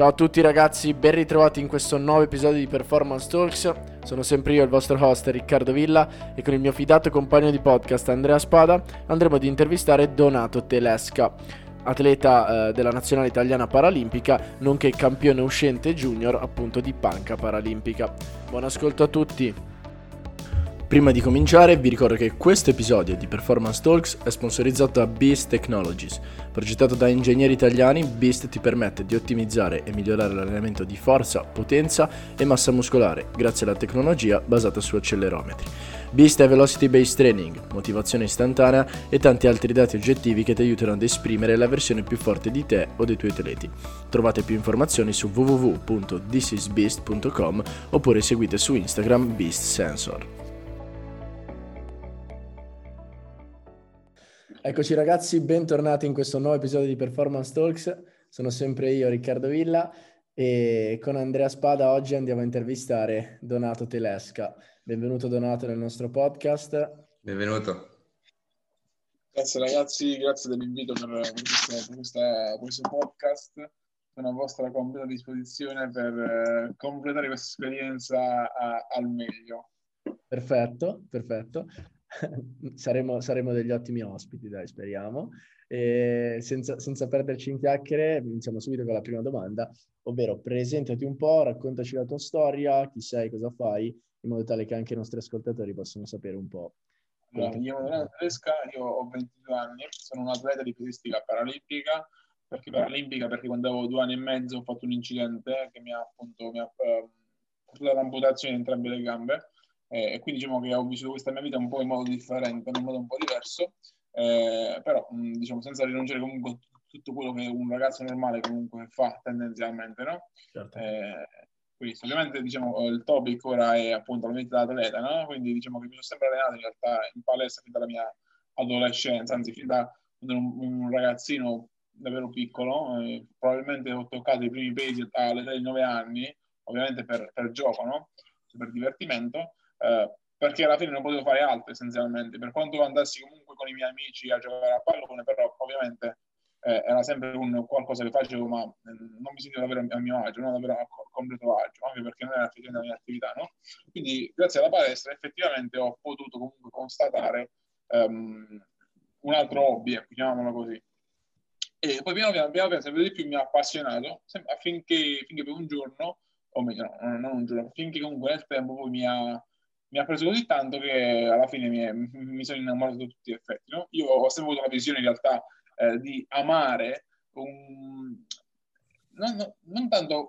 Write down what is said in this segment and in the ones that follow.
Ciao a tutti ragazzi, ben ritrovati in questo nuovo episodio di Performance Talks. Sono sempre io il vostro host Riccardo Villa e con il mio fidato compagno di podcast Andrea Spada andremo ad intervistare Donato Telesca, atleta della nazionale italiana paralimpica, nonché campione uscente junior appunto di panca paralimpica. Buon ascolto a tutti! Prima di cominciare vi ricordo che questo episodio di Performance Talks è sponsorizzato da Beast Technologies. Progettato da ingegneri italiani, Beast ti permette di ottimizzare e migliorare l'allenamento di forza, potenza e massa muscolare grazie alla tecnologia basata su accelerometri. Beast è velocity based training, motivazione istantanea e tanti altri dati oggettivi che ti aiutano ad esprimere la versione più forte di te o dei tuoi atleti. Trovate più informazioni su www.thisisbeast.com oppure seguite su Instagram Beast Sensor. Eccoci ragazzi, bentornati in questo nuovo episodio di Performance Talks. Sono sempre io, Riccardo Villa, e con Andrea Spada oggi andiamo a intervistare Donato Telesca. Benvenuto Donato nel nostro podcast. Benvenuto. Grazie ragazzi, grazie dell'invito per questo podcast. Sono a vostra completa disposizione per completare questa esperienza al meglio. Perfetto. Saremo degli ottimi ospiti, dai, speriamo. E senza perderci in chiacchiere, iniziamo subito con la prima domanda, ovvero presentati un po', raccontaci la tua storia, chi sei, cosa fai, in modo tale che anche i nostri ascoltatori possano sapere un po'. Allora, mi chiamo Donato Telesca, io ho 22 anni, sono un atleta di pesistica paralimpica perché quando avevo 2 anni e mezzo ho fatto un incidente che mi ha portato all'amputazione di entrambe le gambe. E quindi diciamo che ho vissuto questa mia vita un po' in modo differente, in modo un po' diverso, però diciamo senza rinunciare comunque a tutto quello che un ragazzo normale comunque fa tendenzialmente, no? Certo. Quindi ovviamente diciamo il topic ora è appunto la mia vita da atleta, no? Quindi diciamo che mi sono sempre allenato in realtà in palestra fin dalla mia adolescenza, anzi fin da un ragazzino davvero piccolo, probabilmente ho toccato i primi pesi all'età di 9 anni, ovviamente per gioco, no? Per divertimento. Perché alla fine non potevo fare altro essenzialmente, per quanto andassi comunque con i miei amici a giocare a pallone, però ovviamente era sempre un qualcosa che facevo, ma non mi sentivo davvero a mio agio, non davvero a completo agio, anche perché non era effettivamente la mia attività, no? Quindi grazie alla palestra effettivamente ho potuto comunque constatare un altro hobby, chiamiamolo così, e poi piano piano sempre di più mi ha appassionato, affinché per un giorno, o meglio no, non un giorno, finché comunque nel tempo poi mi ha preso così tanto che alla fine mi sono innamorato di tutti gli effetti, no? Io ho sempre avuto la visione in realtà di amare non tanto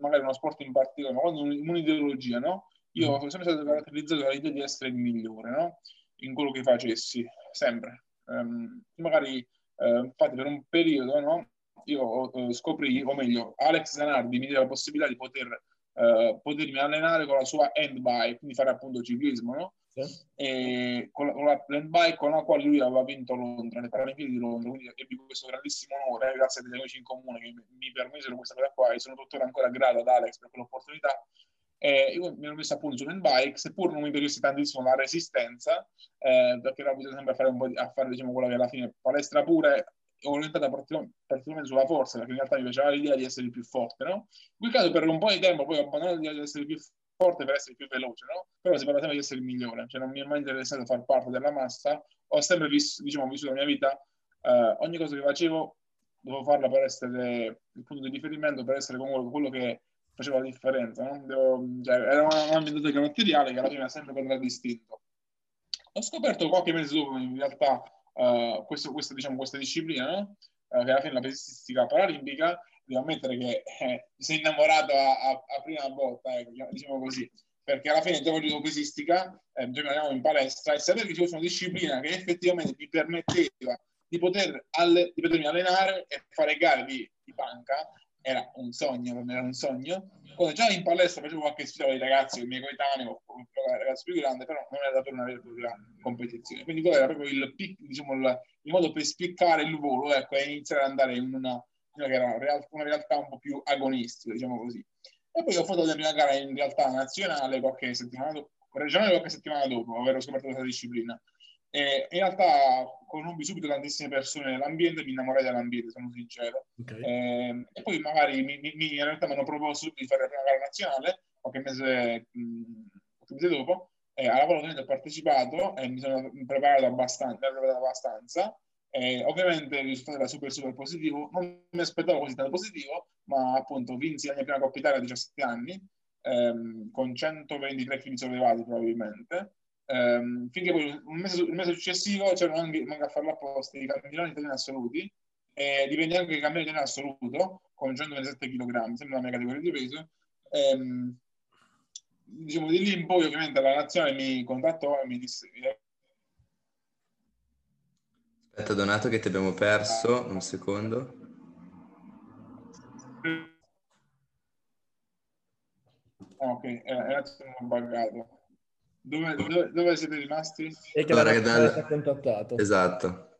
magari uno sport in particolare, ma quando un'ideologia, no? Io sono sempre stato caratterizzato dall'idea di essere il migliore, no? In quello che facessi, sempre. Infatti per un periodo, no? Io scoprì, o meglio, Alex Zanardi mi diede la possibilità di potermi allenare con la sua handbike, quindi fare appunto ciclismo, no? Sì. E con la handbike con la quale lui aveva vinto Londra, le Paralimpiadi di Londra, quindi ebbi questo grandissimo onore, grazie a degli amici in comune che mi permisero questa cosa qua, e sono tuttora ancora grato ad Alex per quell'opportunità. Io mi ero messo appunto sull'handbike, seppur non mi piacesse tantissimo la resistenza, perché ero abituato sempre a fare diciamo quella che alla fine palestra pura, orientata particolarmente sulla forza, perché in realtà mi piaceva l'idea di essere più forte, no? In quel caso per un po' di tempo poi ho abbandonato l'idea di essere più forte per essere più veloce, no? Però si parla sempre di essere il migliore, cioè non mi è mai interessato far parte della massa, ho sempre vissuto la mia vita, ogni cosa che facevo dovevo farla per essere il punto di riferimento, per essere comunque quello che faceva la differenza, no? Era un ambiente caratteriale che alla fine era sempre contraddistinto. Ho scoperto qualche mese dopo in realtà questa disciplina, no? Che alla fine la pesistica paralimpica, devo ammettere che mi sono innamorato a prima botta, diciamo così, perché alla fine dopo la pesistica giocavamo in palestra e sapere che ci fosse una disciplina che effettivamente mi permetteva di potermi allenare e fare gare di panca era un sogno, per me era un sogno. Quando già in palestra facevo qualche sfida con i ragazzi, con i miei coetanei, con il ragazzo più grande, però non era davvero una vera e propria competizione. Quindi quello era proprio il modo per spiccare il volo, ecco, e iniziare ad andare in una realtà un po' più agonistica, diciamo così. E poi ho fatto la prima gara in realtà nazionale qualche settimana dopo, regionale qualche settimana dopo, ovvero scoperto questa disciplina. In realtà conobbi subito tantissime persone nell'ambiente, mi innamorai dell'ambiente, sono sincero. Okay. E poi magari in realtà mi hanno proposto di fare la prima gara nazionale qualche mese dopo, alla quale ho partecipato e mi sono preparato abbastanza. Ovviamente il risultato era super positivo, non mi aspettavo così tanto positivo, ma appunto vinsi la mia prima Coppa Italia a 17 anni, con 123 kg sollevati probabilmente. Finché poi il mese successivo c'erano anche, manca a farlo apposta, i campioni italiani assoluti, divenne anche il campione italiano assoluto con 127 kg, sembra la mia categoria di peso. Diciamo di lì in poi ovviamente la nazionale mi contattò e mi disse: aspetta Donato che ti abbiamo perso un secondo. Ok, era un buggato. Dove siete rimasti? E che allora, l'ha contattato. Esatto.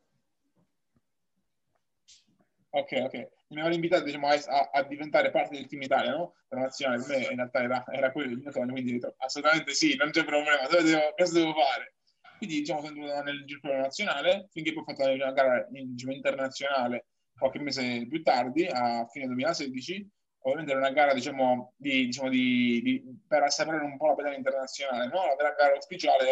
Ok. Mi avevano invitato, diciamo, a diventare parte del team Italia, no? La nazionale, per me in realtà era quello il mio sogno, quindi assolutamente sì, non c'è problema, cosa devo fare? Quindi, diciamo, sono andato nel girone nazionale, finché poi ho fatto la prima gara in giro internazionale qualche mese più tardi, a fine 2016, ovviamente era una gara, diciamo, per assaporare un po' la pedana internazionale, no? La vera gara ufficiale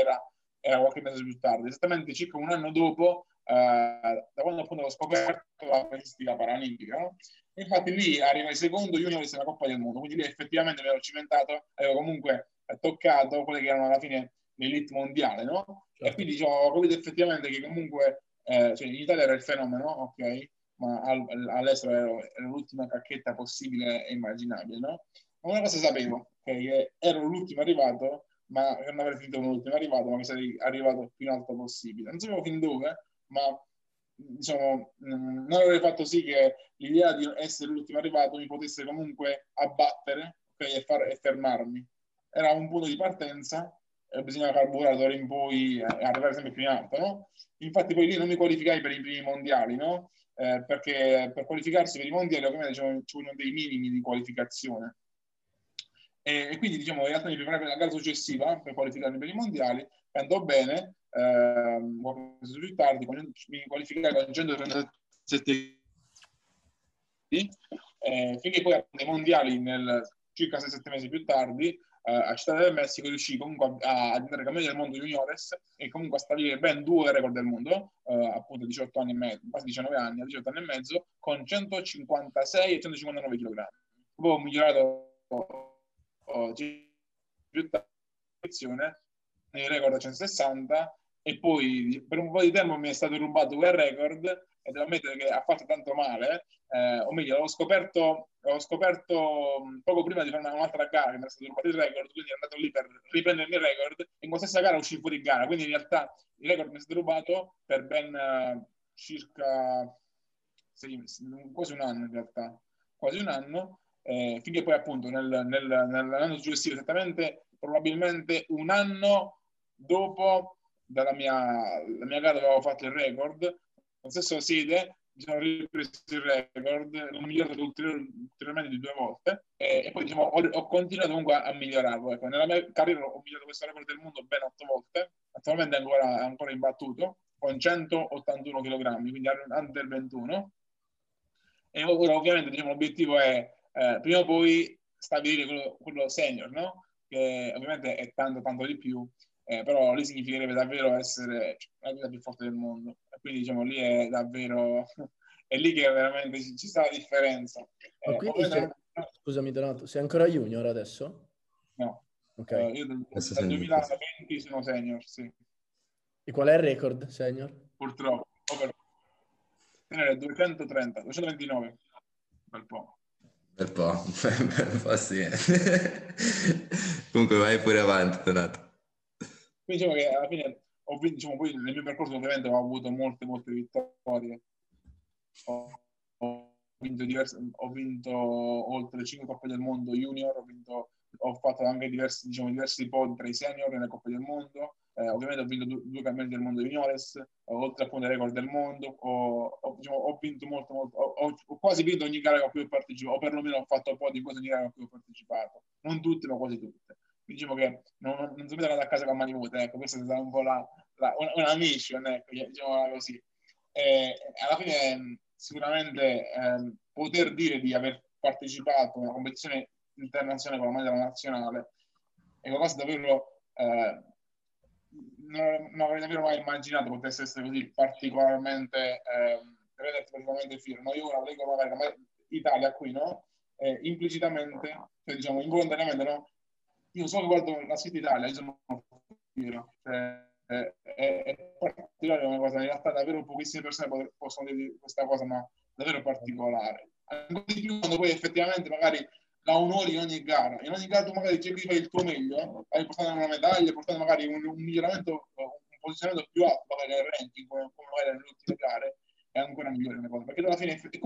era qualche mese più tardi, esattamente circa un anno dopo, da quando appunto ho scoperto la pesistica paralimpica, no? Infatti lì arriva il secondo junior della Coppa del Mondo, quindi lì effettivamente mi ero cimentato, avevo comunque toccato quelle che erano alla fine l'elite mondiale, no? Certo. E quindi diciamo, ho capito effettivamente che comunque, cioè in Italia era il fenomeno, ok? Ma all'estero ero l'ultima cacchetta possibile e immaginabile, no? Ma una cosa sapevo, che ero l'ultimo arrivato, ma non avrei finito come l'ultimo arrivato, ma che sarei arrivato più in alto possibile. Non sapevo fin dove, ma diciamo, non avrei fatto sì che l'idea di essere l'ultimo arrivato mi potesse comunque abbattere, okay, e fermarmi. Era un punto di partenza, bisognava carburare d'ora in poi, arrivare sempre più in alto, no? Infatti poi lì non mi qualificai per i primi mondiali, no? Perché per qualificarsi per i mondiali ovviamente ci vogliono dei minimi di qualificazione e quindi diciamo in realtà mi preparai per la gara successiva per qualificarmi per i mondiali, andò bene, più tardi mi qualificai con 137 finché poi nei mondiali circa 6-7 mesi più tardi a Città del Messico riuscì comunque a diventare campione del mondo juniores e comunque a stabilire ben 2 record del mondo, appunto 18 anni e mezzo, quasi 19 anni, a 18 anni e mezzo, con 156 e 159 kg. Poi ho migliorato più tardi nei record a 160 e poi per un po' di tempo mi è stato rubato quel record e devo ammettere che ha fatto tanto male, o meglio l'ho scoperto poco prima di fare un'altra gara che mi era stato rubato il record, quindi è andato lì per riprendermi il record e in quella stessa gara uscì fuori in gara, quindi in realtà il record mi è stato rubato per ben circa quasi un anno in realtà, finché poi appunto nell'anno successivo, esattamente probabilmente un anno dopo dalla la mia gara dove avevo fatto il record, lo stesso sede mi sono ripreso il record, l'ho migliorato ulteriormente di 2 volte e poi diciamo, ho continuato comunque a migliorarlo, ecco. Nella mia carriera ho migliorato questo record del mondo ben 8 volte, attualmente è ancora imbattuto con 181 kg, quindi under 21 e ora ovviamente diciamo, l'obiettivo è prima o poi stabilire quello senior, no? Che ovviamente è tanto di più. Però lì significherebbe davvero essere la atleta più forte del mondo, quindi diciamo lì è davvero è lì che veramente ci sta la differenza. Scusami Donato, sei ancora junior adesso? No, okay. Io dal 2020 sono senior, sì. E qual è il record senior? Purtroppo è 229 per po'. Per po' sì. Comunque vai pure avanti Donato. Quindi diciamo che alla fine ho vinto, diciamo, poi nel mio percorso ovviamente ho avuto molte vittorie, ho vinto oltre 5 coppe del mondo junior, ho fatto anche diversi pod tra i senior nelle coppe del mondo, ovviamente ho vinto 2 campionati del mondo juniores, oltre appunto ai record del mondo, ho vinto molto, ho quasi vinto ogni gara a cui ho partecipato, o perlomeno ho fatto pod in quasi ogni gara a cui ho partecipato, non tutte ma quasi tutte. Diciamo che non sono andato a casa con mani vuote, ecco, questa è stata un po' la, una mission, ecco, diciamo così. Alla fine sicuramente poter dire di aver partecipato a una competizione internazionale con la maglia nazionale è qualcosa davvero non avrei davvero mai immaginato potesse essere così particolarmente particolarmente fiero. No, io ora leggo magari la Italia qui, no? Implicitamente, cioè, diciamo involontariamente, no? Io solo guardo la scritta Italia, io sono fiero. È particolare una cosa, in realtà davvero pochissime persone possono dire questa cosa, ma davvero particolare. Ancora di più quando poi effettivamente magari la onori in ogni gara. In ogni gara tu magari cerchi di fare il tuo meglio, hai portato una medaglia, hai portato magari un miglioramento, un posizionamento più alto magari nel ranking, come magari nell'ultima gara, è ancora migliore una cosa. Perché alla fine è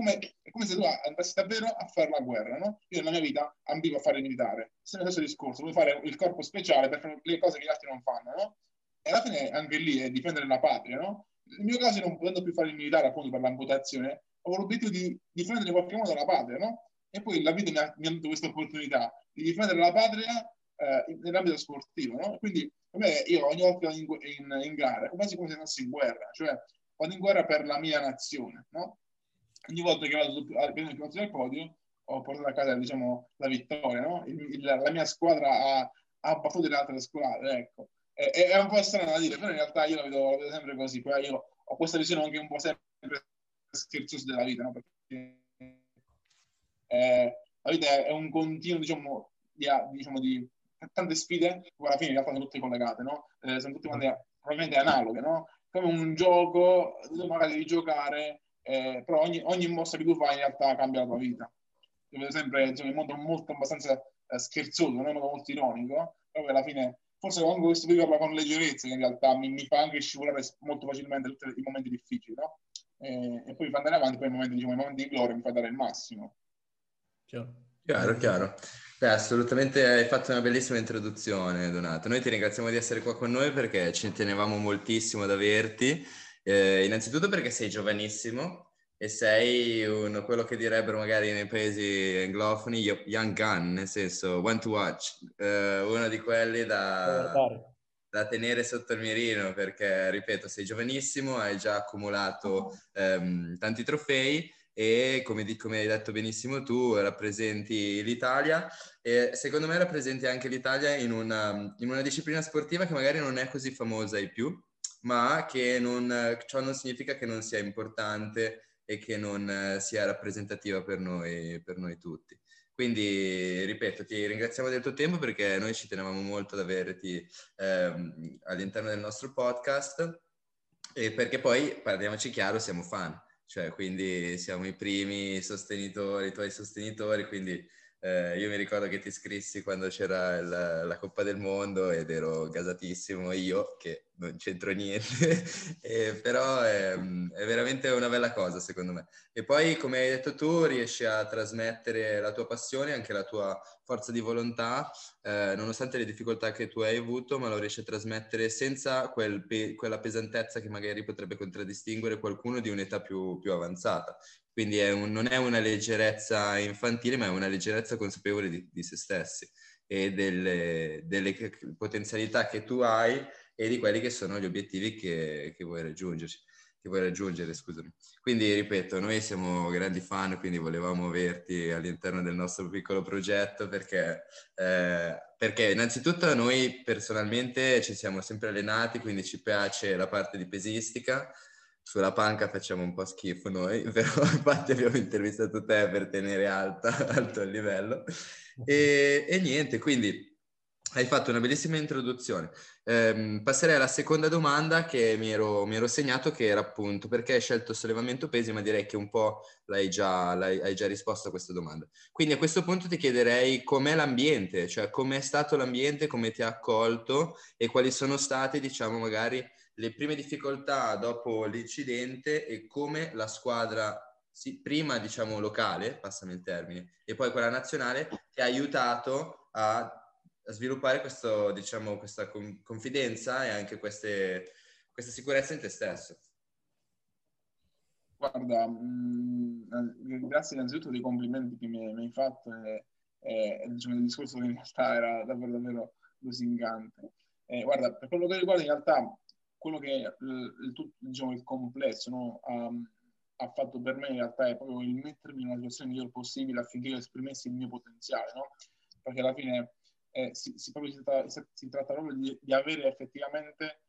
come se tu andassi davvero a fare la guerra, no? Io nella mia vita ambivo a fare il militare. Se nel stesso discorso, vuoi fare il corpo speciale per fare le cose che gli altri non fanno, no? E alla fine anche lì è difendere la patria, no? Nel mio caso, non potendo più fare il militare appunto per l'amputazione, ho l'obiettivo di difendere in qualche modo la patria, no? E poi la vita mi ha dato questa opportunità di difendere la patria nell'ambito sportivo, no? Quindi per me, io ogni volta in gara, quasi come se andassi in guerra, cioè vado in guerra per la mia nazione, no? Ogni volta che vado sul podio ho portato a casa, diciamo, la vittoria, no? La mia squadra ha battuto le altre squadre, ecco. È un po' strano da dire, però in realtà io la vedo sempre così. Poi io ho questa visione anche un po' sempre scherzosa della vita, no? Perché la vita è un continuo, diciamo, di tante sfide, che alla fine in realtà sono tutte collegate, no? Sono tutte quante probabilmente analoghe, no? Come un gioco, tu magari devi giocare, però ogni mossa che tu fai in realtà cambia la tua vita. Io vedo sempre, diciamo, in modo molto abbastanza scherzoso, in modo molto ironico, proprio alla fine. Forse con questo video parlo con leggerezza, che in realtà mi fa anche scivolare molto facilmente tutti i momenti difficili, no? E poi mi fa andare avanti, poi i momenti di gloria mi fa dare il massimo. Chiaro. Beh, assolutamente hai fatto una bellissima introduzione, Donato. Noi ti ringraziamo di essere qua con noi perché ci tenevamo moltissimo ad averti. Innanzitutto perché sei giovanissimo e sei quello che direbbero magari nei paesi anglofoni young gun, nel senso one to watch, uno di quelli da tenere sotto il mirino, perché ripeto, sei giovanissimo, hai già accumulato tanti trofei e come hai detto benissimo tu, rappresenti l'Italia e secondo me rappresenti anche l'Italia in una disciplina sportiva che magari non è così famosa ai più, ma che ciò non significa che non sia importante e che non sia rappresentativa per noi tutti. Quindi, ripeto, ti ringraziamo del tuo tempo perché noi ci tenevamo molto ad averti all'interno del nostro podcast, e perché poi, parliamoci chiaro, siamo fan, cioè quindi siamo i primi sostenitori, i tuoi sostenitori, quindi io mi ricordo che ti iscrissi quando c'era la Coppa del Mondo ed ero gasatissimo io, che non c'entro niente, però è veramente una bella cosa secondo me. E poi, come hai detto tu, riesci a trasmettere la tua passione, anche la tua forza di volontà, nonostante le difficoltà che tu hai avuto, ma lo riesci a trasmettere senza quella pesantezza che magari potrebbe contraddistinguere qualcuno di un'età più avanzata. Quindi non è una leggerezza infantile, ma è una leggerezza consapevole di se stessi e delle potenzialità che tu hai e di quelli che sono gli obiettivi che vuoi raggiungere. Quindi, ripeto, noi siamo grandi fan, quindi volevamo averti all'interno del nostro piccolo progetto perché innanzitutto noi personalmente ci siamo sempre allenati, quindi ci piace la parte di pesistica. Sulla panca facciamo un po' schifo noi, però infatti abbiamo intervistato te per tenere alto il livello. E niente, quindi hai fatto una bellissima introduzione. Passerei alla seconda domanda che mi ero segnato, che era appunto perché hai scelto sollevamento pesi, ma direi che un po' hai già risposto a questa domanda. Quindi a questo punto ti chiederei com'è l'ambiente, cioè com'è stato l'ambiente, come ti ha accolto e quali sono state, diciamo, magari le prime difficoltà dopo l'incidente e come la squadra, prima diciamo locale, passami il termine, e poi quella nazionale, ti ha aiutato a sviluppare questo, diciamo, questa confidenza e anche questa sicurezza in te stesso. Guarda, grazie innanzitutto dei complimenti che mi hai fatto, diciamo, il discorso che in realtà era davvero davvero lusingante. Guarda, per quello che riguarda in realtà quello che è il complesso, no? Ha fatto per me in realtà è proprio il mettermi in una situazione migliore possibile affinché io esprimessi il mio potenziale, no? Perché alla fine si tratta proprio di avere effettivamente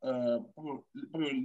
proprio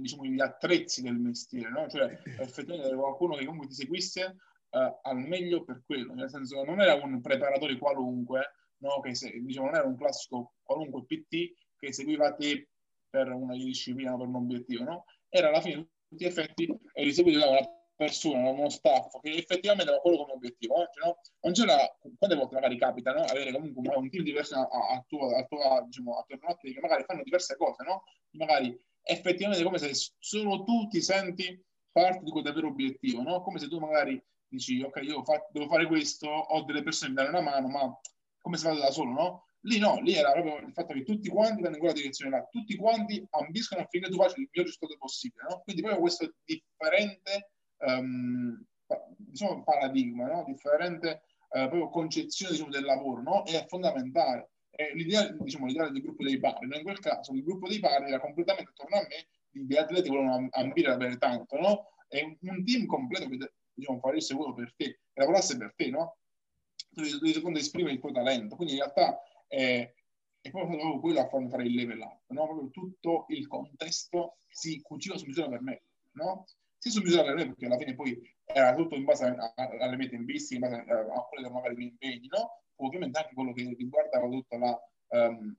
diciamo, gli attrezzi del mestiere, no? Cioè effettivamente qualcuno che comunque ti seguisse al meglio per quello, nel senso non era un preparatore qualunque, no? Che diciamo, non era un classico qualunque PT che seguiva te per una disciplina, per un obiettivo, no? Era alla fine tutti gli effetti e seguito da una persona, uno staff che effettivamente aveva quello come obiettivo, no? Non c'era, quante volte magari capita, no? Avere comunque un team diverso diciamo, attorno a te che magari fanno diverse cose, no? Magari effettivamente è come se solo tu ti senti parte di quel davvero obiettivo, no? Come se tu magari dici, ok, io devo fare questo, ho delle persone che mi danno una mano, ma come se vado da solo, no? Lì no, lì era proprio il fatto che tutti quanti vanno in quella direzione là, tutti quanti ambiscono affinché tu faccia il miglior risultato possibile, no? Quindi proprio questo differente diciamo paradigma, no? Differente proprio concezione diciamo, del lavoro, no? È fondamentale. L'idea del gruppo dei pari, no? In quel caso il gruppo dei pari era completamente attorno a me, gli atleti volevano ambire a bere tanto, no? È un team completo che diciamo, faresse quello per te, che lavorasse per te, no? Tu esprimere il tuo talento, quindi in realtà è proprio quello a farmi fare il level up, no? Proprio tutto il contesto si cuciva su misura per me, no? Sì, su misura per me, perché alla fine poi era tutto in base alle mie tempistiche, in base a quelli che magari mi impegni, no? Ovviamente anche quello che riguardava tutta la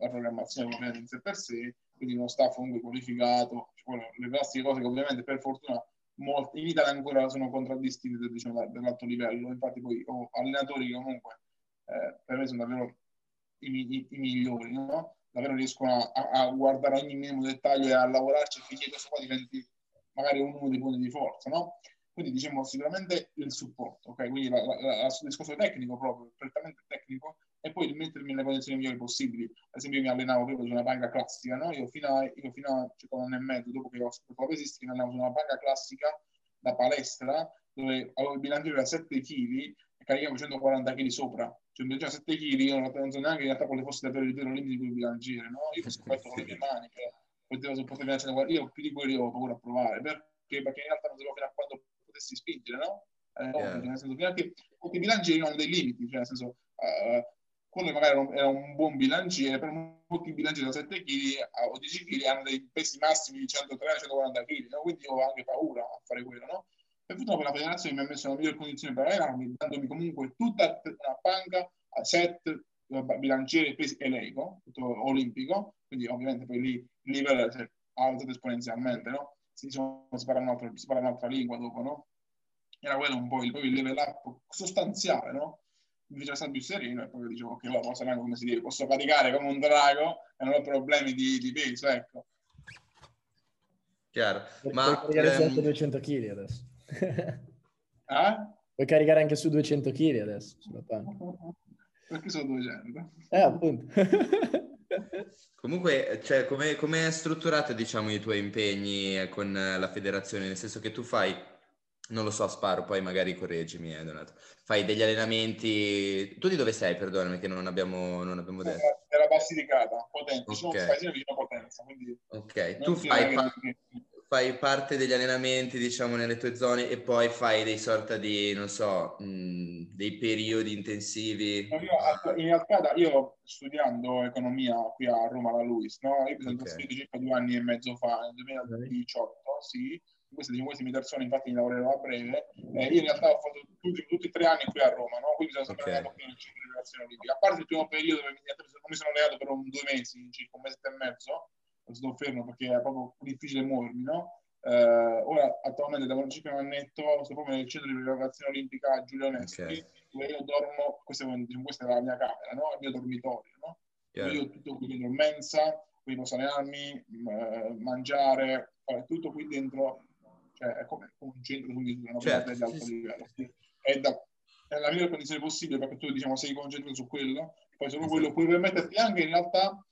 programmazione in sé per sé, quindi uno staff comunque qualificato, cioè, le classiche cose che ovviamente per fortuna in Italia ancora sono contraddistinte diciamo, dall'alto livello, infatti poi ho allenatori che comunque per me sono davvero i migliori, no? Davvero riescono a guardare ogni minimo dettaglio e a lavorarci finché questo qua diventi magari uno dei punti di forza, no? Quindi diciamo sicuramente il supporto, ok? Quindi il discorso tecnico proprio, prettamente tecnico, e poi il mettermi nelle condizioni migliori possibili. Ad esempio io mi allenavo prima su una panca classica, no? Io fino a circa un anno e mezzo, dopo che ho scoperto pesistica, mi allenavo su una panca classica da palestra, dove avevo il bilanciere da 7 kg, caricavo 140 kg sopra, cioè mi 7 kg, io non so neanche in realtà quale fosse davvero il vero limite di quel bilanciere, no? Io ho scoperto con le mie mani, che potevo sopportare 140 kg, io più di quelli ho paura a provare, perché in realtà non sapevo fino a quando potessi spingere, no? Nel senso che anche i bilancieri hanno dei limiti, cioè nel senso, quello magari era un buon bilanciere, però molti bilancieri da 7 kg o 10 kg hanno dei pesi massimi di 130-140 kg, no? Quindi ho anche paura a fare quello, no? Per fortuna la federazione mi ha messo nella migliore condizione per allenarmi, dandomi comunque tutta una panca a set, bilanciere, pesi e lego, tutto olimpico, quindi ovviamente poi lì il livello è alzato esponenzialmente, no? Si parla un'altra lingua dopo, no? Era quello un po' il level up sostanziale, no? Mi faceva stare più sereno e poi dicevo che okay, posso andare come si deve, posso faticare come un drago e non ho problemi di peso, ecco. Chiaro. Ma puoi caricare su 200 kg adesso. Puoi caricare anche su 200 kg adesso. Perché sono 200? Appunto. Comunque, cioè, come è strutturato, diciamo, i tuoi impegni con la federazione? Nel senso che tu fai, non lo so, sparo, poi magari correggimi, Donato. Fai degli allenamenti... Tu di dove sei, perdonami, che non abbiamo detto. Della Basilicata, Potenza. Okay. Sono un paesino vicino a Potenza, quindi... Ok, tu fai parte degli allenamenti, diciamo, nelle tue zone e poi fai dei sorta di, non so, dei periodi intensivi? No, in realtà io studiando economia qui a Roma, alla Luiss, no? Io mi sono trasferito circa 2 anni e mezzo fa, nel 2018, sì. Questi mi terzoni, infatti, mi lavorerò a breve. Io in realtà ho fatto tutti e 3 anni qui a Roma, no? Quindi sono sempre andato qui nel centro di relazione olimpica. A parte il primo periodo dove non mi sono legato per 2 mesi, circa 1,5 mesi, sto fermo perché era proprio difficile muovermi, no? Ora, attualmente, da circa un annetto, sto proprio nel centro di relazione olimpica a Giulio Onesti, dove io dormo, questa è la mia camera, no? Il mio dormitorio, no? Io tutto qui dentro, mensa, qui posso allenarmi, mangiare, tutto qui dentro. Cioè è come un centro di misura, certo, di alto livello. Sì. È la migliore condizione possibile perché tu diciamo sei concentrato su quello, poi solo quello puoi permetterti anche in realtà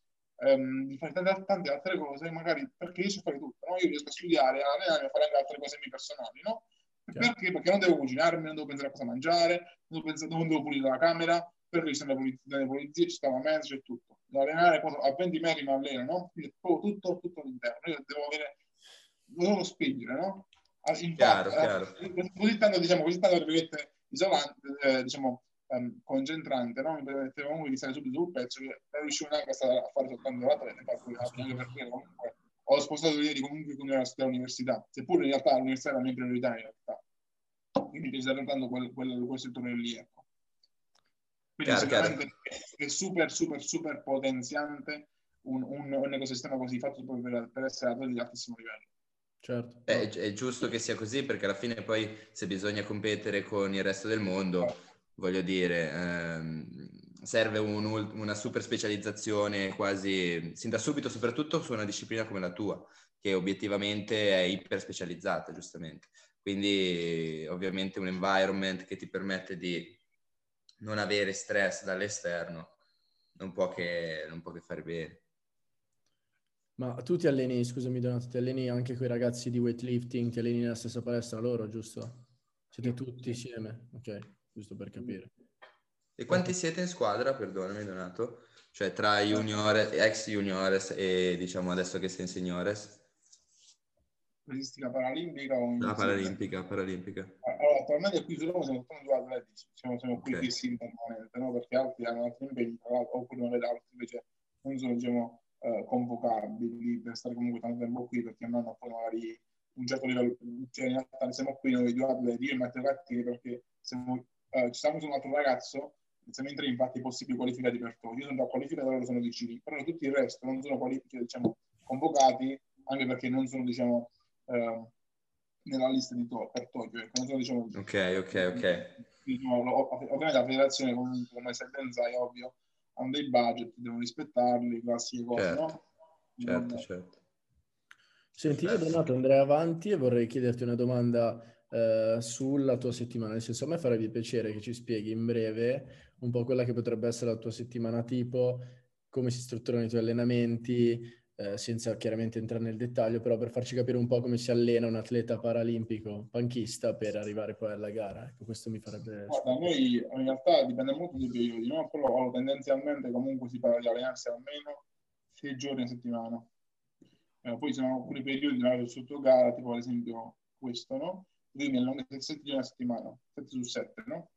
di fare tante altre cose, magari perché riesco a fare tutto, no? Io riesco a studiare, a allenarmi, a fare anche altre cose mie personali, no? Perché? Perché non devo cucinarmi, non devo pensare a cosa mangiare, non devo pulire la camera, perché ci sono le pulizie, ci sta la mensa, c'è tutto. allenare a 20 metri mi alleno, no? Quindi proprio tutto all'interno. Io devo avere, lo devo spingere, no? Chiaro. Così tanto, diciamo, concentrante, no? Mi permetteva comunque di stare subito sul pezzo, che non riuscivo neanche a fare soltanto la trena, perché comunque ho spostato ieri comunque con l'università, seppure in realtà l'università era la mia priorità in realtà. Quindi mi sta tanto quel settore lì, ecco. Quindi sicuramente è super potenziante un ecosistema così fatto proprio per essere atleti di altissimo livello. Certo. È giusto che sia così, perché alla fine poi se bisogna competere con il resto del mondo, voglio dire, serve una super specializzazione quasi sin da subito, soprattutto su una disciplina come la tua, che obiettivamente è iper specializzata, giustamente. Quindi ovviamente un environment che ti permette di non avere stress dall'esterno non può che fare bene. Ma tu ti alleni, scusami Donato, ti alleni anche con i ragazzi di weightlifting, ti alleni nella stessa palestra loro, giusto? Siete tutti insieme? Ok, giusto per capire. E quanti siete in squadra, perdonami Donato? Cioè tra junior, ex juniores e diciamo adesso che sei in seniores? Pesistica paralimpica o la paralimpica? Allora, attualmente qui siamo due atleti, siamo qui fissi in permanente, no? Perché altri hanno altri impegni, oppure magari altri invece non sono, diciamo, convocabili per stare comunque tanto tempo qui, perché non hanno poi magari un certo livello. Cioè in realtà siamo qui noi due atleti, io e Matteo Cattì, perché ci siamo su un altro ragazzo, siamo in tre infatti possibili qualificati per tutti. Io sono già qualificato, loro sono decini, però tutti il resto non sono qualificati, diciamo, convocati, anche perché non sono, diciamo, nella lista di per Tokyo, non so, diciamo, ok. Diciamo, ovviamente la federazione, comunque, come se pensai, ovvio, hanno dei budget, devono rispettarli, classiche cose, certo, no? Certo. Senti, io Donato andrei avanti e vorrei chiederti una domanda sulla tua settimana, nel senso, a me farebbe piacere che ci spieghi in breve un po' quella che potrebbe essere la tua settimana tipo, come si strutturano i tuoi allenamenti, senza chiaramente entrare nel dettaglio, però per farci capire un po' come si allena un atleta paralimpico panchista per arrivare poi alla gara. Ecco, questo mi farebbe... Guarda, noi in realtà dipende molto dai periodi, no? Però tendenzialmente comunque si parla di allenarsi almeno 6 giorni a settimana. Poi ci sono alcuni periodi di sotto gara, tipo ad esempio questo, no? Io mi allungo 7 giorni a settimana, 7 su 7, no?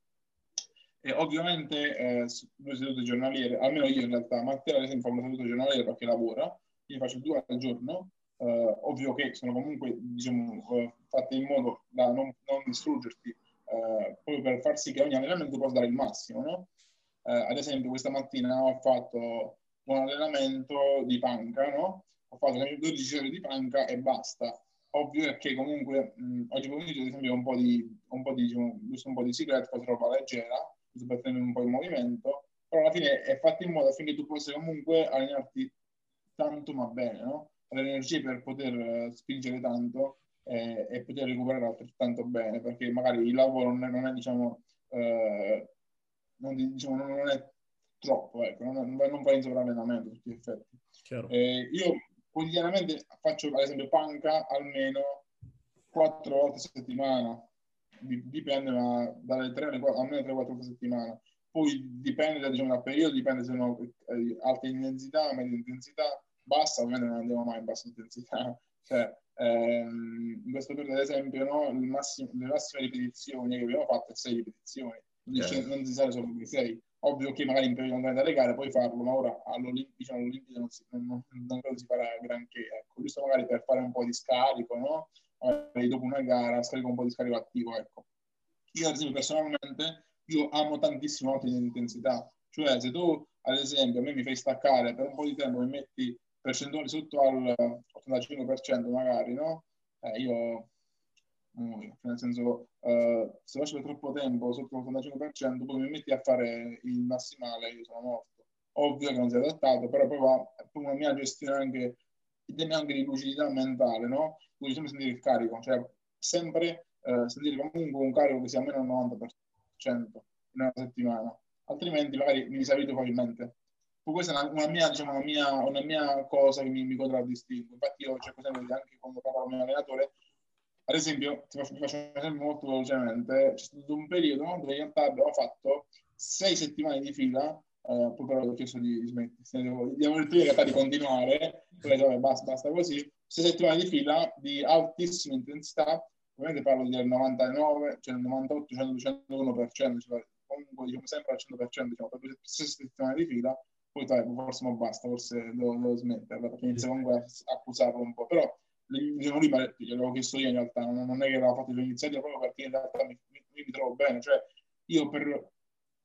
E ovviamente due sedute giornaliere, almeno io in realtà, Matteo ad esempio fa una seduta giornaliera perché lavora. Io faccio 2 al giorno, ovvio che sono comunque, diciamo, fatte in modo da non distruggerti, proprio per far sì che ogni allenamento possa dare il massimo, no? Ad esempio questa mattina ho fatto un allenamento di panca, no? Ho fatto 12 ore di panca e basta. Ovvio è che comunque oggi pomeriggio ad esempio un po' di cigarette, faccio roba leggera, giusto per tenere un po' il movimento, però alla fine è fatto in modo affinché tu possa comunque allenarti tanto ma bene, no? L'energia per poter spingere tanto e poter recuperare altrettanto bene, perché magari il lavoro non è troppo, ecco, non va in sovrallenamento a tutti gli effetti. Io quotidianamente faccio ad esempio panca almeno 4 volte a settimana, dipende dalle 3 alle 4, almeno 3-4 volte a settimana. Poi dipende, diciamo, dal periodo, dipende se sono alta intensità, media intensità, bassa, ovviamente non andiamo mai in bassa intensità. Cioè, in questo periodo, ad esempio, no, le massime ripetizioni che abbiamo fatto è 6 ripetizioni. Non si sale solo di 6. Ovvio che magari in periodo andare dalle gare puoi farlo, ma ora all'Olimpico non si farà granché. Ecco, giusto magari per fare un po' di scarico, no? Magari dopo una gara scarico un po' di scarico attivo, ecco. Io, ad esempio, personalmente... Io amo tantissimo alta intensità, cioè se tu ad esempio a me mi fai staccare per un po' di tempo, mi metti percentuali sotto al 85% magari, no? Io muoio, nel senso se faccio per troppo tempo sotto l'85%, poi mi metti a fare il massimale, io sono morto. Ovvio che non si è adattato, però poi va una mia gestione anche di lucidità mentale, no? Quindi sempre sentire il carico, cioè sempre sentire comunque un carico che sia almeno al 90%. 100 in una settimana, altrimenti magari mi disabito facilmente. Poi questa è una mia cosa che mi contraddistingue. Infatti io cerco sempre, anche quando parlo con il mio allenatore, ad esempio ti faccio un esempio molto velocemente. C'è stato un periodo, no, dove in realtà abbiamo fatto 6 settimane di fila poi però ho chiesto di smettere, di avere in realtà di continuare, poi basta così, 6 settimane di fila di altissima intensità, ovviamente parlo del 99, cioè 98, 100, 101%, cioè comunque diciamo sempre al 100%, diciamo, per 6 settimane di fila, poi forse non basta, forse devo smetterla, perché inizia comunque a accusarlo un po', però diciamo prima gliel'avevo chiesto io in realtà, non è che l'avevo fatto l'iniziativa proprio perché in realtà mi trovo bene, cioè io per...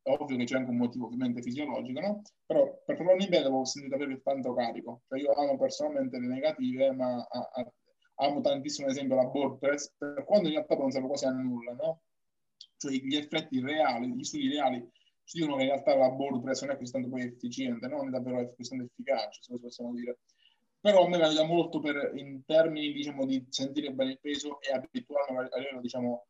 Ovvio che c'è anche un motivo ovviamente fisiologico, no? Però per trovarmi bene devo sentire davvero tanto carico. Cioè io amo personalmente le negative, ma amo tantissimo ad esempio la board press, per quando in realtà non serve quasi a nulla, no? Cioè gli effetti reali, gli studi reali ci dicono che in realtà la board press non è così tanto poi efficiente, no? Non è davvero così tanto efficace, se possiamo dire. Però a me aiuta molto per, in termini diciamo di sentire bene il peso e abituarmi a livello diciamo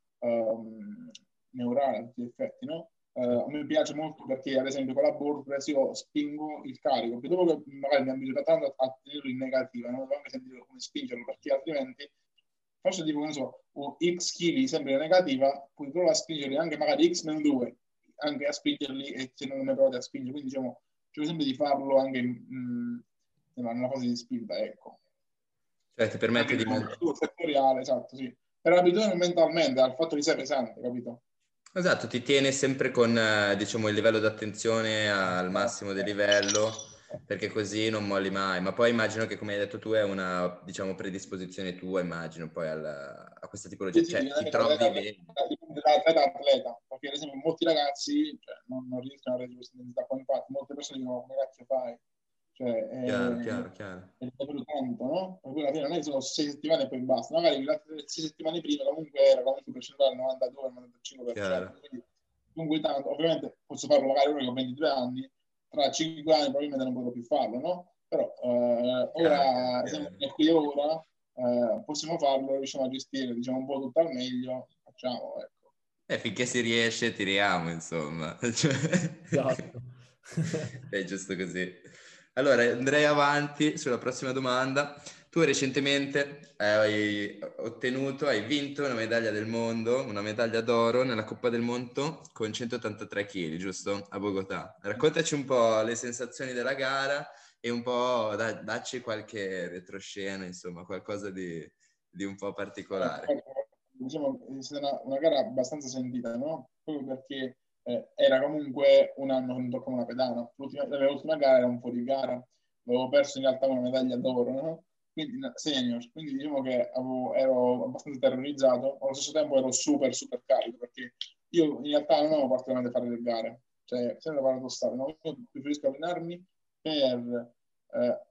neurale a tutti gli effetti, no? A me piace molto perché ad esempio con la board press io spingo il carico, perché dopo che magari mi abituo tanto a tenerlo in negativa, non devo anche sentire come spingerlo, perché altrimenti faccio tipo, non so, x chili sempre in negativa, poi provo a spingerli anche magari x-2, anche a spingerli, e se non mi provate a spingere, quindi diciamo cerco sempre di farlo anche in una fase di spinta, ecco. Cioè ti permette anche di un settoriale, esatto, sì, per abituare mentalmente al fatto di essere pesante, capito? Esatto, ti tiene sempre con, diciamo, il livello d'attenzione al massimo del livello, perché così non molli mai. Ma poi immagino che, come hai detto tu, è una, diciamo, predisposizione tua, immagino, poi a questa tipologia. Sì, cioè, ti trovi bene. Atleta, perché ad esempio molti ragazzi cioè, non riescono a reggere questa intensità qua, infatti molte persone dicono, come cazzo fai? Cioè, chiaro. È davvero tanto, no? Per cui alla fine non è che sono 6 settimane e poi basta, magari le altre 6 settimane prima comunque percentuale 92-95%, quindi comunque tanto, ovviamente posso farlo magari ora che ho 22 anni, tra 5 anni probabilmente non potrò più farlo, no? Però ora, da qui ora, possiamo farlo, riusciamo a gestire, diciamo, un po' tutto al meglio, facciamo, ecco. Finché si riesce tiriamo, insomma. Esatto. È giusto così. Allora, andrei avanti sulla prossima domanda. Tu recentemente hai vinto una medaglia del mondo, una medaglia d'oro nella Coppa del Mondo con 183 kg, giusto? A Bogotà. Raccontaci un po' le sensazioni della gara e un po' dacci qualche retroscena, insomma, qualcosa di un po' particolare. Diciamo che è stata una gara abbastanza sentita, no? Proprio perché... era comunque un anno che mi toccava una pedana. L'ultima gara era un fuori gara, avevo perso in realtà una medaglia d'oro, no? Quindi senior, quindi diciamo che ero abbastanza terrorizzato, allo stesso tempo ero super carico, perché io in realtà non avevo particolarmente fare le gare, cioè sempre paradossale, no? Io preferisco allenarmi per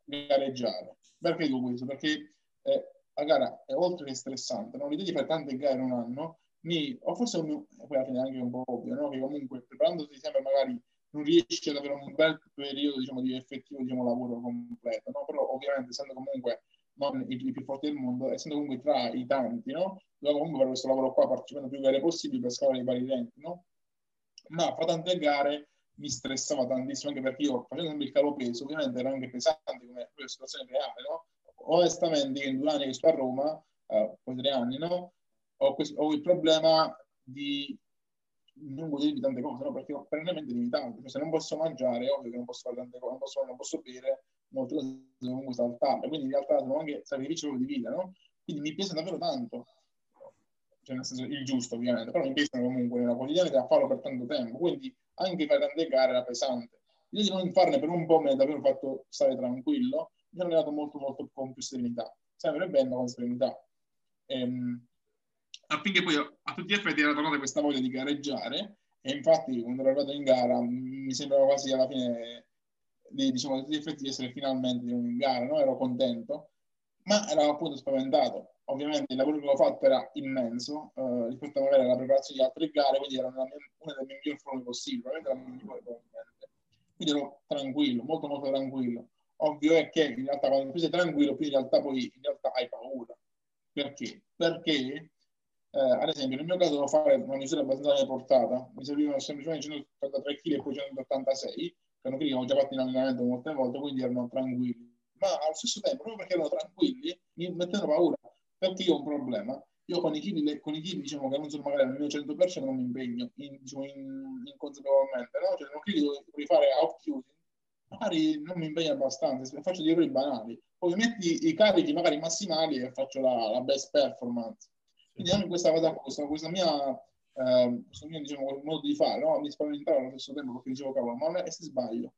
gareggiare. Perché dico questo? Perché la gara è oltre che stressante, non l'idea di fare tante gare in un anno, o forse poi alla fine anche un po' ovvio, no? Che comunque preparandoti sempre magari non riesci ad avere un bel periodo, diciamo, di effettivo, diciamo, lavoro completo, no? Però ovviamente essendo comunque non i più forti del mondo, essendo comunque tra i tanti, no? Dovevo comunque fare questo lavoro qua partecipando più gare possibili per scavare i vari eventi, no? Ma fra tante gare mi stressava tantissimo, anche perché io facendo sempre il calo peso ovviamente era anche pesante come situazione reale, no? Onestamente in 2 anni che sto a Roma, poi 3 anni, no? Ho il problema di non godere di tante cose, no? Perché ho perennemente limitato. Se non posso mangiare, è ovvio che non posso fare tante cose, non posso bere, molte cose devo comunque saltare. Quindi in realtà sono anche sacrifici di vita, no? Quindi mi pesa davvero tanto. Cioè, nel senso, il giusto, ovviamente, però mi pesano comunque nella quotidianità a farlo per tanto tempo. Quindi anche fare tante gare era pesante. Io di non farne per un po' mi ha davvero fatto stare tranquillo, mi hanno dato molto con più serenità. Sempre bene con serenità. Affinché poi a tutti gli effetti era tornata questa voglia di gareggiare, e infatti quando ero arrivato in gara mi sembrava quasi alla fine diciamo a tutti gli effetti di essere finalmente in gara, no? Ero contento, ma ero appunto spaventato. Ovviamente il lavoro che avevo fatto era immenso, rispetto magari alla preparazione di altre gare, quindi era una delle migliori forme possibili, quindi ero tranquillo, molto tranquillo. Ovvio è che in realtà quando più sei tranquillo più in realtà hai paura. Perché? Perché ad esempio, nel mio caso devo fare una misura abbastanza portata, mi servivano semplicemente 183 kg e poi 186, che erano quelli che ho già fatto in allenamento molte volte, quindi erano tranquilli. Ma allo stesso tempo, proprio perché erano tranquilli, mi mettevano paura, perché io ho un problema. Io con i team, diciamo che non sono magari al mio 100%, non mi impegno inconsapevolmente, no? Cioè, non critico che puoi fare out-cusing, magari non mi impegno abbastanza, faccio degli errori banali. Poi metti i carichi magari massimali e faccio la best performance. Quindi anche questa cosa, questo mio diciamo, modo di fare, no? Mi spaventava allo stesso tempo perché dicevo, cavolo, ma non è se sbaglio.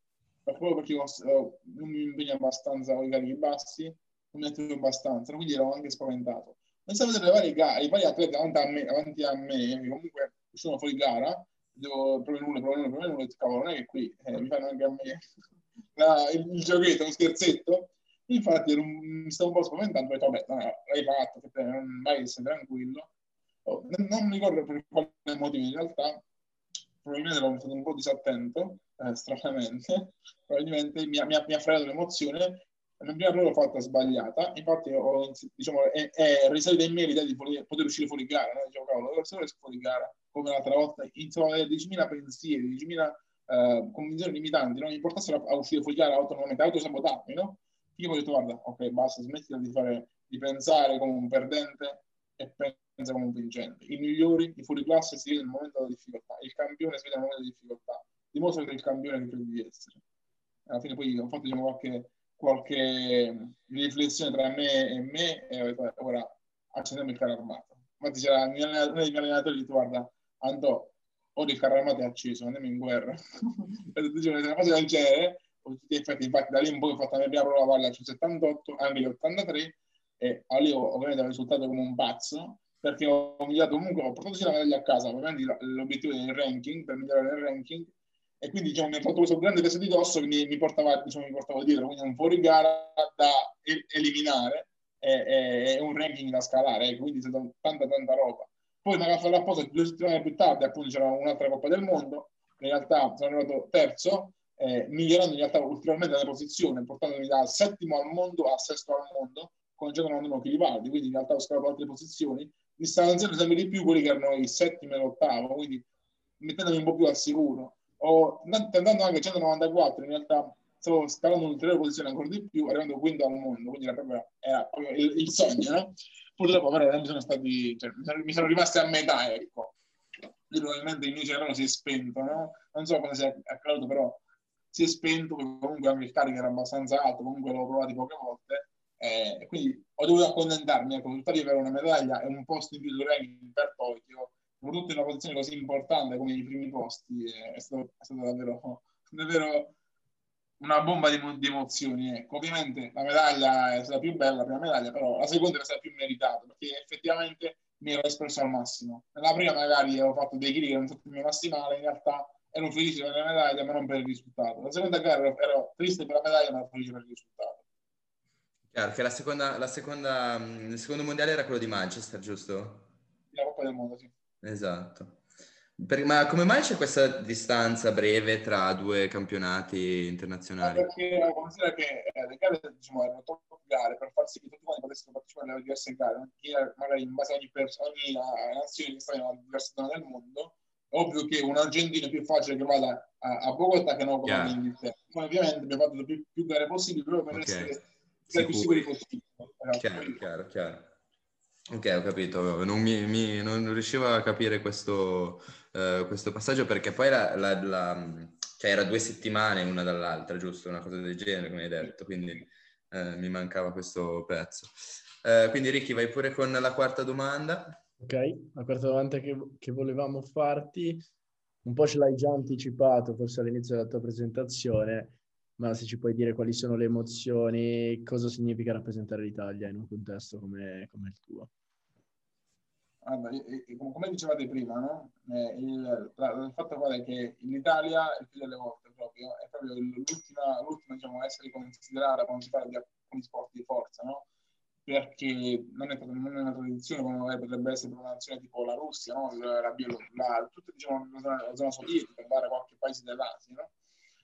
Proprio perché non mi impegno abbastanza con i carichi bassi, non mi attivo abbastanza, quindi ero anche spaventato. Penso a vedere i vari atleti davanti a me, comunque sono fuori gara, devo provare nulla, cavolo, non è che qui mi fanno anche a me il giochetto, lo scherzetto. Infatti mi stavo un po' spaventando, ho detto, vabbè, l'hai fatto, vai, sei tranquillo. Non mi ricordo per quale motivo in realtà, probabilmente ero stato un po' disattento, stranamente, probabilmente mi ha frenato l'emozione. La prima prova l'ho fatta sbagliata, infatti è risalita in me l'idea di poter uscire fuori gara, no? Dicevo, cavolo, ora sono fuori gara, come l'altra volta, insomma, 10.000 pensieri, 10.000 convinzioni limitanti, non mi portassero a uscire fuori gara autonomamente, autosabotarmi, no? Io ho detto, guarda, ok, basta, smettila di pensare come un perdente e pensa come un vincente. I migliori, i fuori classe, si vede nel momento della difficoltà, il campione si vede nel momento della difficoltà, dimostra che è il campione che credi di essere. Alla fine poi ho fatto, diciamo, qualche riflessione tra me e ora accendiamo il carro armato. Infatti c'era uno dei miei allenatori che dice, guarda, Andò, ora il carro armato è acceso, andiamo in guerra. Una cosa del genere, infatti da lì in poi ho fatto la mia prima prova a valle sul 78, anche l'83, e lì ovviamente avevo risultato come un pazzo, perché ho migliorato comunque, ho portato sia la medaglia a casa, ovviamente l'obiettivo del ranking, per migliorare il ranking, e quindi diciamo, mi ha fatto questo grande peso di dosso che mi portava dietro, quindi un fuori gara da eliminare e un ranking da scalare, quindi è stata tanta roba. Poi magari a fare la posa 2 settimane più tardi, appunto c'era un'altra Coppa del Mondo, in realtà sono arrivato terzo, migliorando in realtà ulteriormente la posizione, portandomi dal settimo al mondo a sesto al mondo, con già 91 Chilivaldi, quindi in realtà ho scalato altre posizioni, distanziando sempre di più quelli che erano il settimo e l'ottavo, quindi mettendomi un po' più al sicuro. Andando anche a 194, in realtà stavo scalando un'ulteriore posizione ancora di più, arrivando quinto al mondo, quindi era proprio il sogno, no? Purtroppo però non mi sono stati, cioè, mi sono rimasti a metà, ecco. Lì probabilmente il mio cervello si è spento, no? Non so cosa sia accaduto, però si è spento, comunque anche il carico era abbastanza alto, comunque l'ho provato poche volte, quindi ho dovuto accontentarmi, ecco, tuttavia avere una medaglia e un posto in più di ranking per Tokyo, soprattutto in una posizione così importante come i primi posti, è stato davvero una bomba di emozioni. Ecco. Ovviamente la medaglia è stata più bella, la prima medaglia, però la seconda è stata più meritata, perché effettivamente mi ero espresso al massimo. Nella prima magari avevo fatto dei chili che non sono più il mio massimale, in realtà ero felice per la medaglia, ma non per il risultato. La seconda gara ero triste per la medaglia, ma felice per il risultato. Chiaro, che il secondo mondiale era quello di Manchester, giusto? La Coppa del Mondo, sì. Esatto. Ma come mai c'è questa distanza breve tra due campionati internazionali? Perché considera che le gare, diciamo, erano troppe gare per far sì che tutti quanti potessero partecipare alle diverse gare, magari in base a ogni persona, ogni nazione che sta in una diversa zona del mondo. Ovvio che un argentino è più facile che vada a Bogotà che non come in Inghilterra. Ma ovviamente abbiamo fatto più gare possibili proprio per essere più sicuri possibili. Chiaro. Ok, ho capito, non riuscivo a capire questo passaggio, perché poi cioè era 2 settimane una dall'altra, giusto? Una cosa del genere, come hai detto, quindi mi mancava questo pezzo. Quindi Ricky, vai pure con la quarta domanda. Ok, la quarta domanda che volevamo farti, un po' ce l'hai già anticipato forse all'inizio della tua presentazione, ma se ci puoi dire quali sono le emozioni, cosa significa rappresentare l'Italia in un contesto come il tuo? Allora, come dicevate prima, no? Il fatto è che l'Italia, il più delle volte proprio, è proprio l'ultima diciamo, a essere considerata quando si parla di sport di forza, no? Perché non è una tradizione come potrebbe essere per una nazione tipo la Russia, no? La Bielorussia, tutta diciamo, la zona sovietica, andare a qualche paese dell'Asia, no?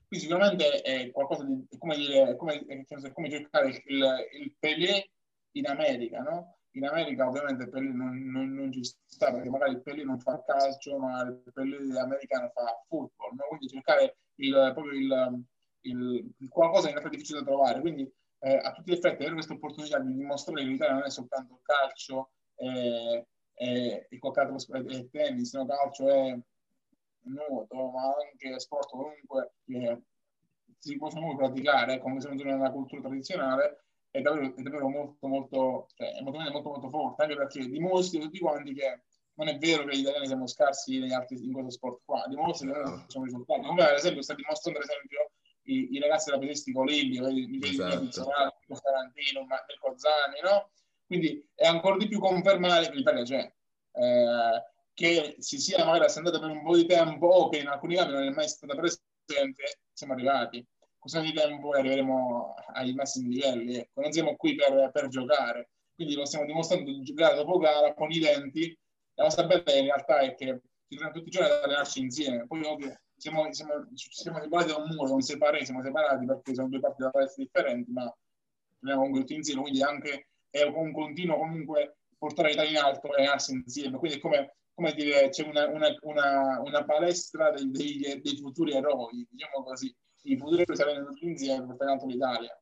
Qui sicuramente è qualcosa di come cercare il Pelé in America, no? In America ovviamente il Pelé non ci sta, perché magari il Pelé non fa calcio, ma il Pelé americano fa football, no? Quindi cercare proprio il qualcosa è in realtà difficile da trovare, quindi a tutti gli effetti avere questa opportunità di dimostrare che l'Italia non è soltanto calcio, e qualche altro sport, è tennis, no, calcio, è nuoto, ma anche sport comunque che si possono praticare, come se non sono nella cultura tradizionale, è davvero molto molto, cioè, è molto forte, anche perché dimostra tutti quanti che non è vero che gli italiani siamo scarsi negli altri, in questo sport qua, dimostra che non sono risultati, come ad esempio sta dimostrando, ad esempio, i ragazzi della pesistica olimpica, esatto, il Tarantino, il Cozani, no? Quindi è ancora di più confermare che l'Italia c'è, che si sia magari assentata per un po' di tempo o che in alcuni campi non è mai stata presente, siamo arrivati. Questione di tempo e arriveremo ai massimi livelli, ecco. Non siamo qui per giocare, quindi lo stiamo dimostrando gara dopo gara con i denti. La nostra bella in realtà è che ci troviamo tutti i giorni ad allenarci insieme, poi ovvio siamo separati da un muro, non separati, siamo separati perché sono due parti della palestra differenti, ma abbiamo comunque tutti insieme, quindi anche è un continuo comunque portare l'Italia in alto e allenarsi insieme, quindi è come dire, c'è una palestra dei futuri eroi, diciamo così, i futuri eroi saranno tutti insieme per portare in alto l'Italia.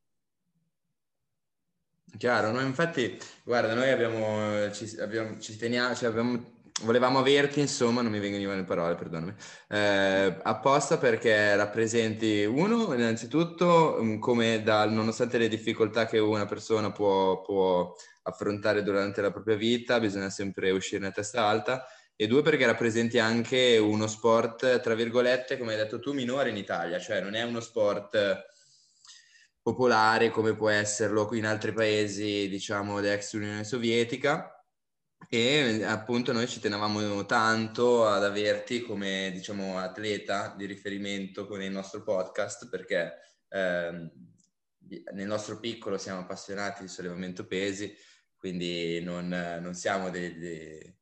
Chiaro, noi infatti, guarda, noi volevamo averti, insomma, non mi vengono le parole, perdonami, apposta perché rappresenti uno, innanzitutto, come nonostante le difficoltà che una persona può affrontare durante la propria vita, bisogna sempre uscirne a testa alta, e due perché rappresenti anche uno sport, tra virgolette, come hai detto tu, minore in Italia, cioè non è uno sport popolare come può esserlo in altri paesi, diciamo, dell'ex Unione Sovietica, e appunto noi ci tenevamo tanto ad averti come, diciamo, atleta di riferimento con il nostro podcast, perché nel nostro piccolo siamo appassionati di sollevamento pesi, quindi non siamo degli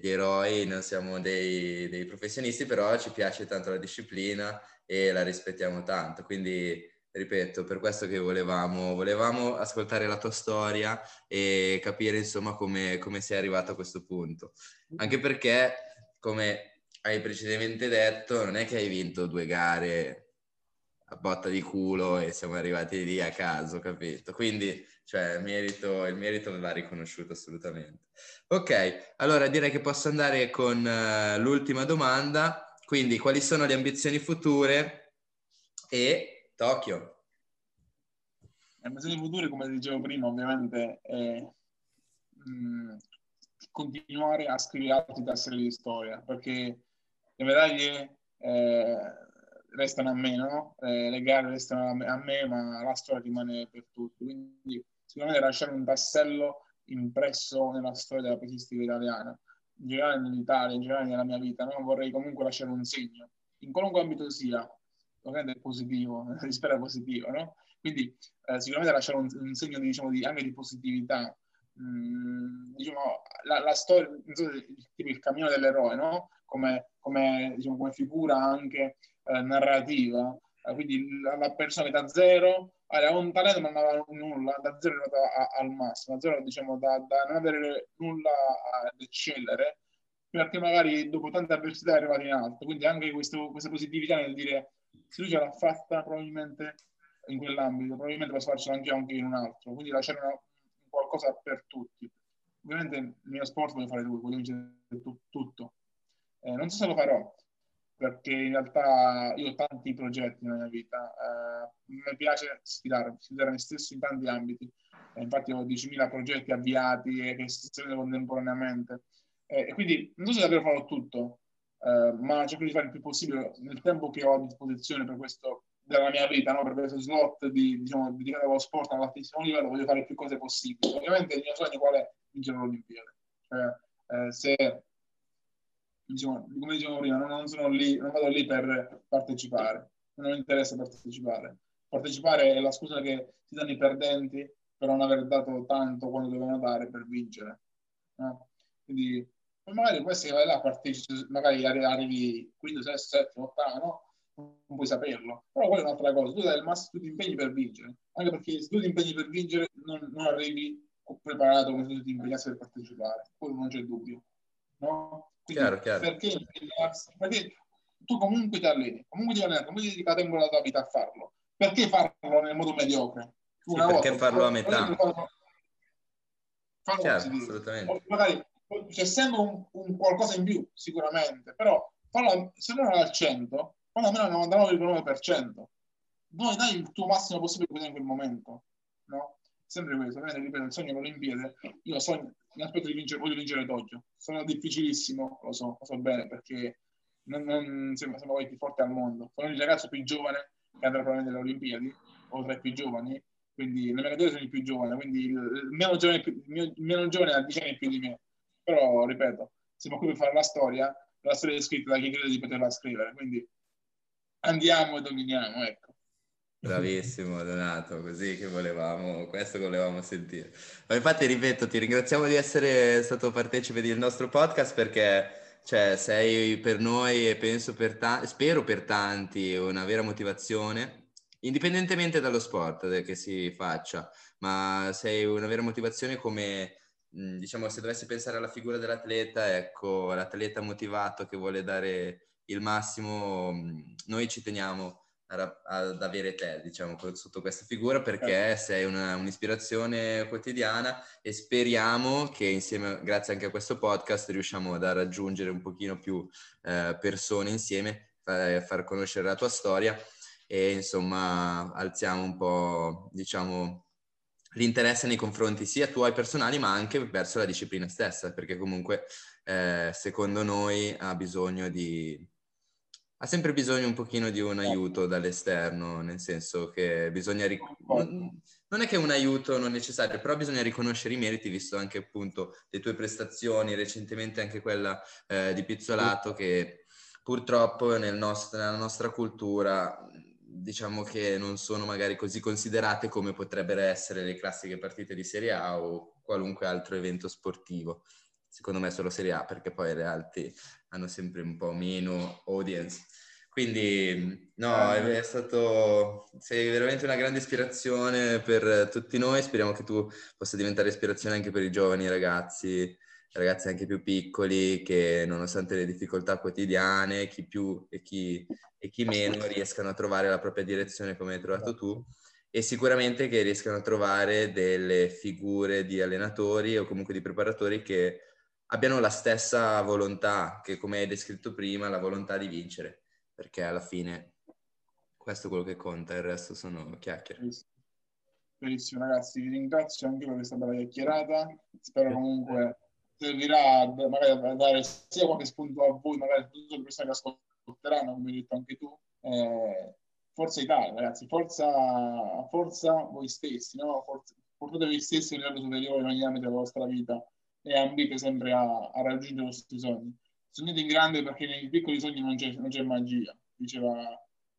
eroi, non siamo dei professionisti, però ci piace tanto la disciplina e la rispettiamo tanto, quindi ripeto, per questo che volevamo ascoltare la tua storia e capire, insomma, come sei arrivato a questo punto. Anche perché, come hai precedentemente detto, non è che hai vinto 2 gare a botta di culo e siamo arrivati lì a caso, capito? Quindi, cioè, il merito va riconosciuto assolutamente. Ok, allora direi che posso andare con l'ultima domanda. Quindi, quali sono le ambizioni future e Tokyo? Le ambizioni future, come dicevo prima, ovviamente è continuare a scrivere altri tasselli di storia, perché le medaglie restano a me, no? Le gare restano a me, ma la storia rimane per tutti, quindi sicuramente lasciare un tassello impresso nella storia della pesistica italiana, in generale nell'Italia, in generale nella mia vita, no? Vorrei comunque lasciare un segno, in qualunque ambito sia, ovviamente è positivo, si spera positivo, no? Quindi sicuramente lasciare un segno, diciamo, anche di positività. Diciamo, la storia, non so, tipo il cammino dell'eroe, no? Come, diciamo, come figura anche narrativa. Quindi la persona che da zero aveva un talento ma non aveva nulla, da zero è arrivata al massimo, da zero, diciamo, da non avere nulla ad eccellere, perché magari dopo tante avversità è arrivata in alto. Quindi anche questa positività nel dire: se lui ce l'ha fatta probabilmente in quell'ambito, probabilmente posso farcela anche in un altro, quindi lasciare qualcosa per tutti. Ovviamente il mio sport voglio fare lui, voglio vincere tutto. Non so se lo farò, perché in realtà io ho tanti progetti nella mia vita, mi piace sfidare me stesso in tanti ambiti, infatti ho 10.000 progetti avviati che si succedono contemporaneamente, e quindi non so se davvero farò tutto. Ma cerco di fare il più possibile nel tempo che ho a disposizione per questo della mia vita, no? Per questo slot dedicato allo sport all'altissimo livello, voglio fare più cose possibili. Ovviamente il mio sogno qual è? Vincere l'Olimpiade. Cioè, se, diciamo, come dicevo prima, non sono lì, non vado lì per partecipare, non mi interessa partecipare. Partecipare è la scusa che si danno i perdenti per non aver dato tanto quando dovevano dare per vincere, no? Quindi magari poi se vai là magari arrivi quinto, sesto, settimo, ottavo, no? Non puoi saperlo, però quella è un'altra cosa. Tu dai il massimo, tu ti impegni per vincere, anche perché se tu ti impegni per vincere non arrivi preparato come se tu ti impegnassi per partecipare, quello non c'è dubbio, no? Quindi, chiaro. Perché tu comunque ti alleni, comunque ti alleni, comunque ti catengo la tua vita a farlo, perché farlo nel modo mediocre? Sì, perché volta, farlo a metà? Farlo assolutamente. O magari c'è sempre un qualcosa in più sicuramente, però se non era al 100, fallo almeno al 99,9%. Noi dai il tuo massimo possibile in quel momento, no? Sempre questo, ripeto, il sogno con le Olimpiadi, io sogno, mi aspetto di vincere, voglio vincere Tokyo, sono difficilissimo, lo so bene, perché non sembra voi più forte al mondo, sono il ragazzo più giovane che andrà probabilmente alle Olimpiadi, o tra i più giovani, quindi le medaglie sono il più giovane, quindi il meno giovane ha 10 anni in più di me, però ripeto, siamo qui per fare la storia è scritta da chi crede di poterla scrivere, quindi andiamo e dominiamo, ecco. Bravissimo Donato, così che volevamo, questo volevamo sentire. Ma infatti ripeto, ti ringraziamo di essere stato partecipe del nostro podcast, perché cioè, sei per noi e penso per spero per tanti una vera motivazione, indipendentemente dallo sport che si faccia, ma sei una vera motivazione come, diciamo, se dovessi pensare alla figura dell'atleta, ecco, l'atleta motivato che vuole dare il massimo, noi ci teniamo ad avere te, diciamo, sotto questa figura, perché sei un'ispirazione quotidiana e speriamo che insieme, grazie anche a questo podcast, riusciamo a raggiungere un pochino più persone insieme, far conoscere la tua storia e insomma alziamo un po', diciamo, l'interesse nei confronti sia tuoi personali ma anche verso la disciplina stessa, perché comunque secondo noi ha sempre bisogno un pochino di un aiuto dall'esterno, nel senso che bisogna non è che un aiuto non necessario, però bisogna riconoscere i meriti, visto anche appunto le tue prestazioni, recentemente anche quella di Pizzolato, che purtroppo nella nostra cultura diciamo che non sono magari così considerate come potrebbero essere le classiche partite di Serie A o qualunque altro evento sportivo. Secondo me solo Serie A, perché poi le altre hanno sempre un po' meno audience. Quindi no, sei veramente una grande ispirazione per tutti noi, speriamo che tu possa diventare ispirazione anche per i giovani ragazzi anche più piccoli, che nonostante le difficoltà quotidiane, chi più e chi meno, riescano a trovare la propria direzione come hai trovato tu. E sicuramente che riescano a trovare delle figure di allenatori o comunque di preparatori che abbiano la stessa volontà, che come hai descritto prima, la volontà di vincere, perché alla fine questo è quello che conta, il resto sono chiacchiere. Bellissimo ragazzi, vi ringrazio anche per questa bella chiacchierata, spero comunque servirà magari a dare sia qualche spunto a voi, magari a tutte le persone che ascolteranno, come hai detto anche tu, Forza Italia, ragazzi, forza voi stessi, no? Portate voi stessi a un livello superiore in ogni ambito della vostra vita e ambite sempre a raggiungere i vostri sogni. Sognate in grande, perché nei piccoli sogni non c'è magia, diceva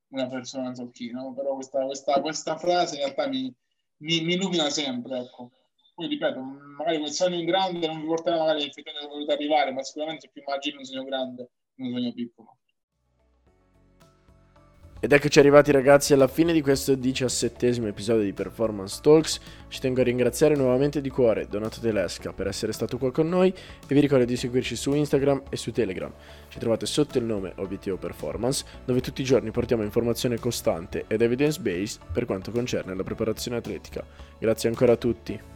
una persona, non so chi, no? Però questa frase in realtà mi illumina sempre, ecco. Poi ripeto, magari quel sogno in grande non vi porterà magari effettivamente dove volete arrivare, ma sicuramente è più magico un sogno grande che un sogno piccolo. Ed eccoci arrivati ragazzi alla fine di questo 17° episodio di Performance Talks. Ci tengo a ringraziare nuovamente di cuore Donato Telesca per essere stato qua con noi e vi ricordo di seguirci su Instagram e su Telegram. Ci trovate sotto il nome Obiettivo Performance, dove tutti i giorni portiamo informazione costante ed evidence-based per quanto concerne la preparazione atletica. Grazie ancora a tutti.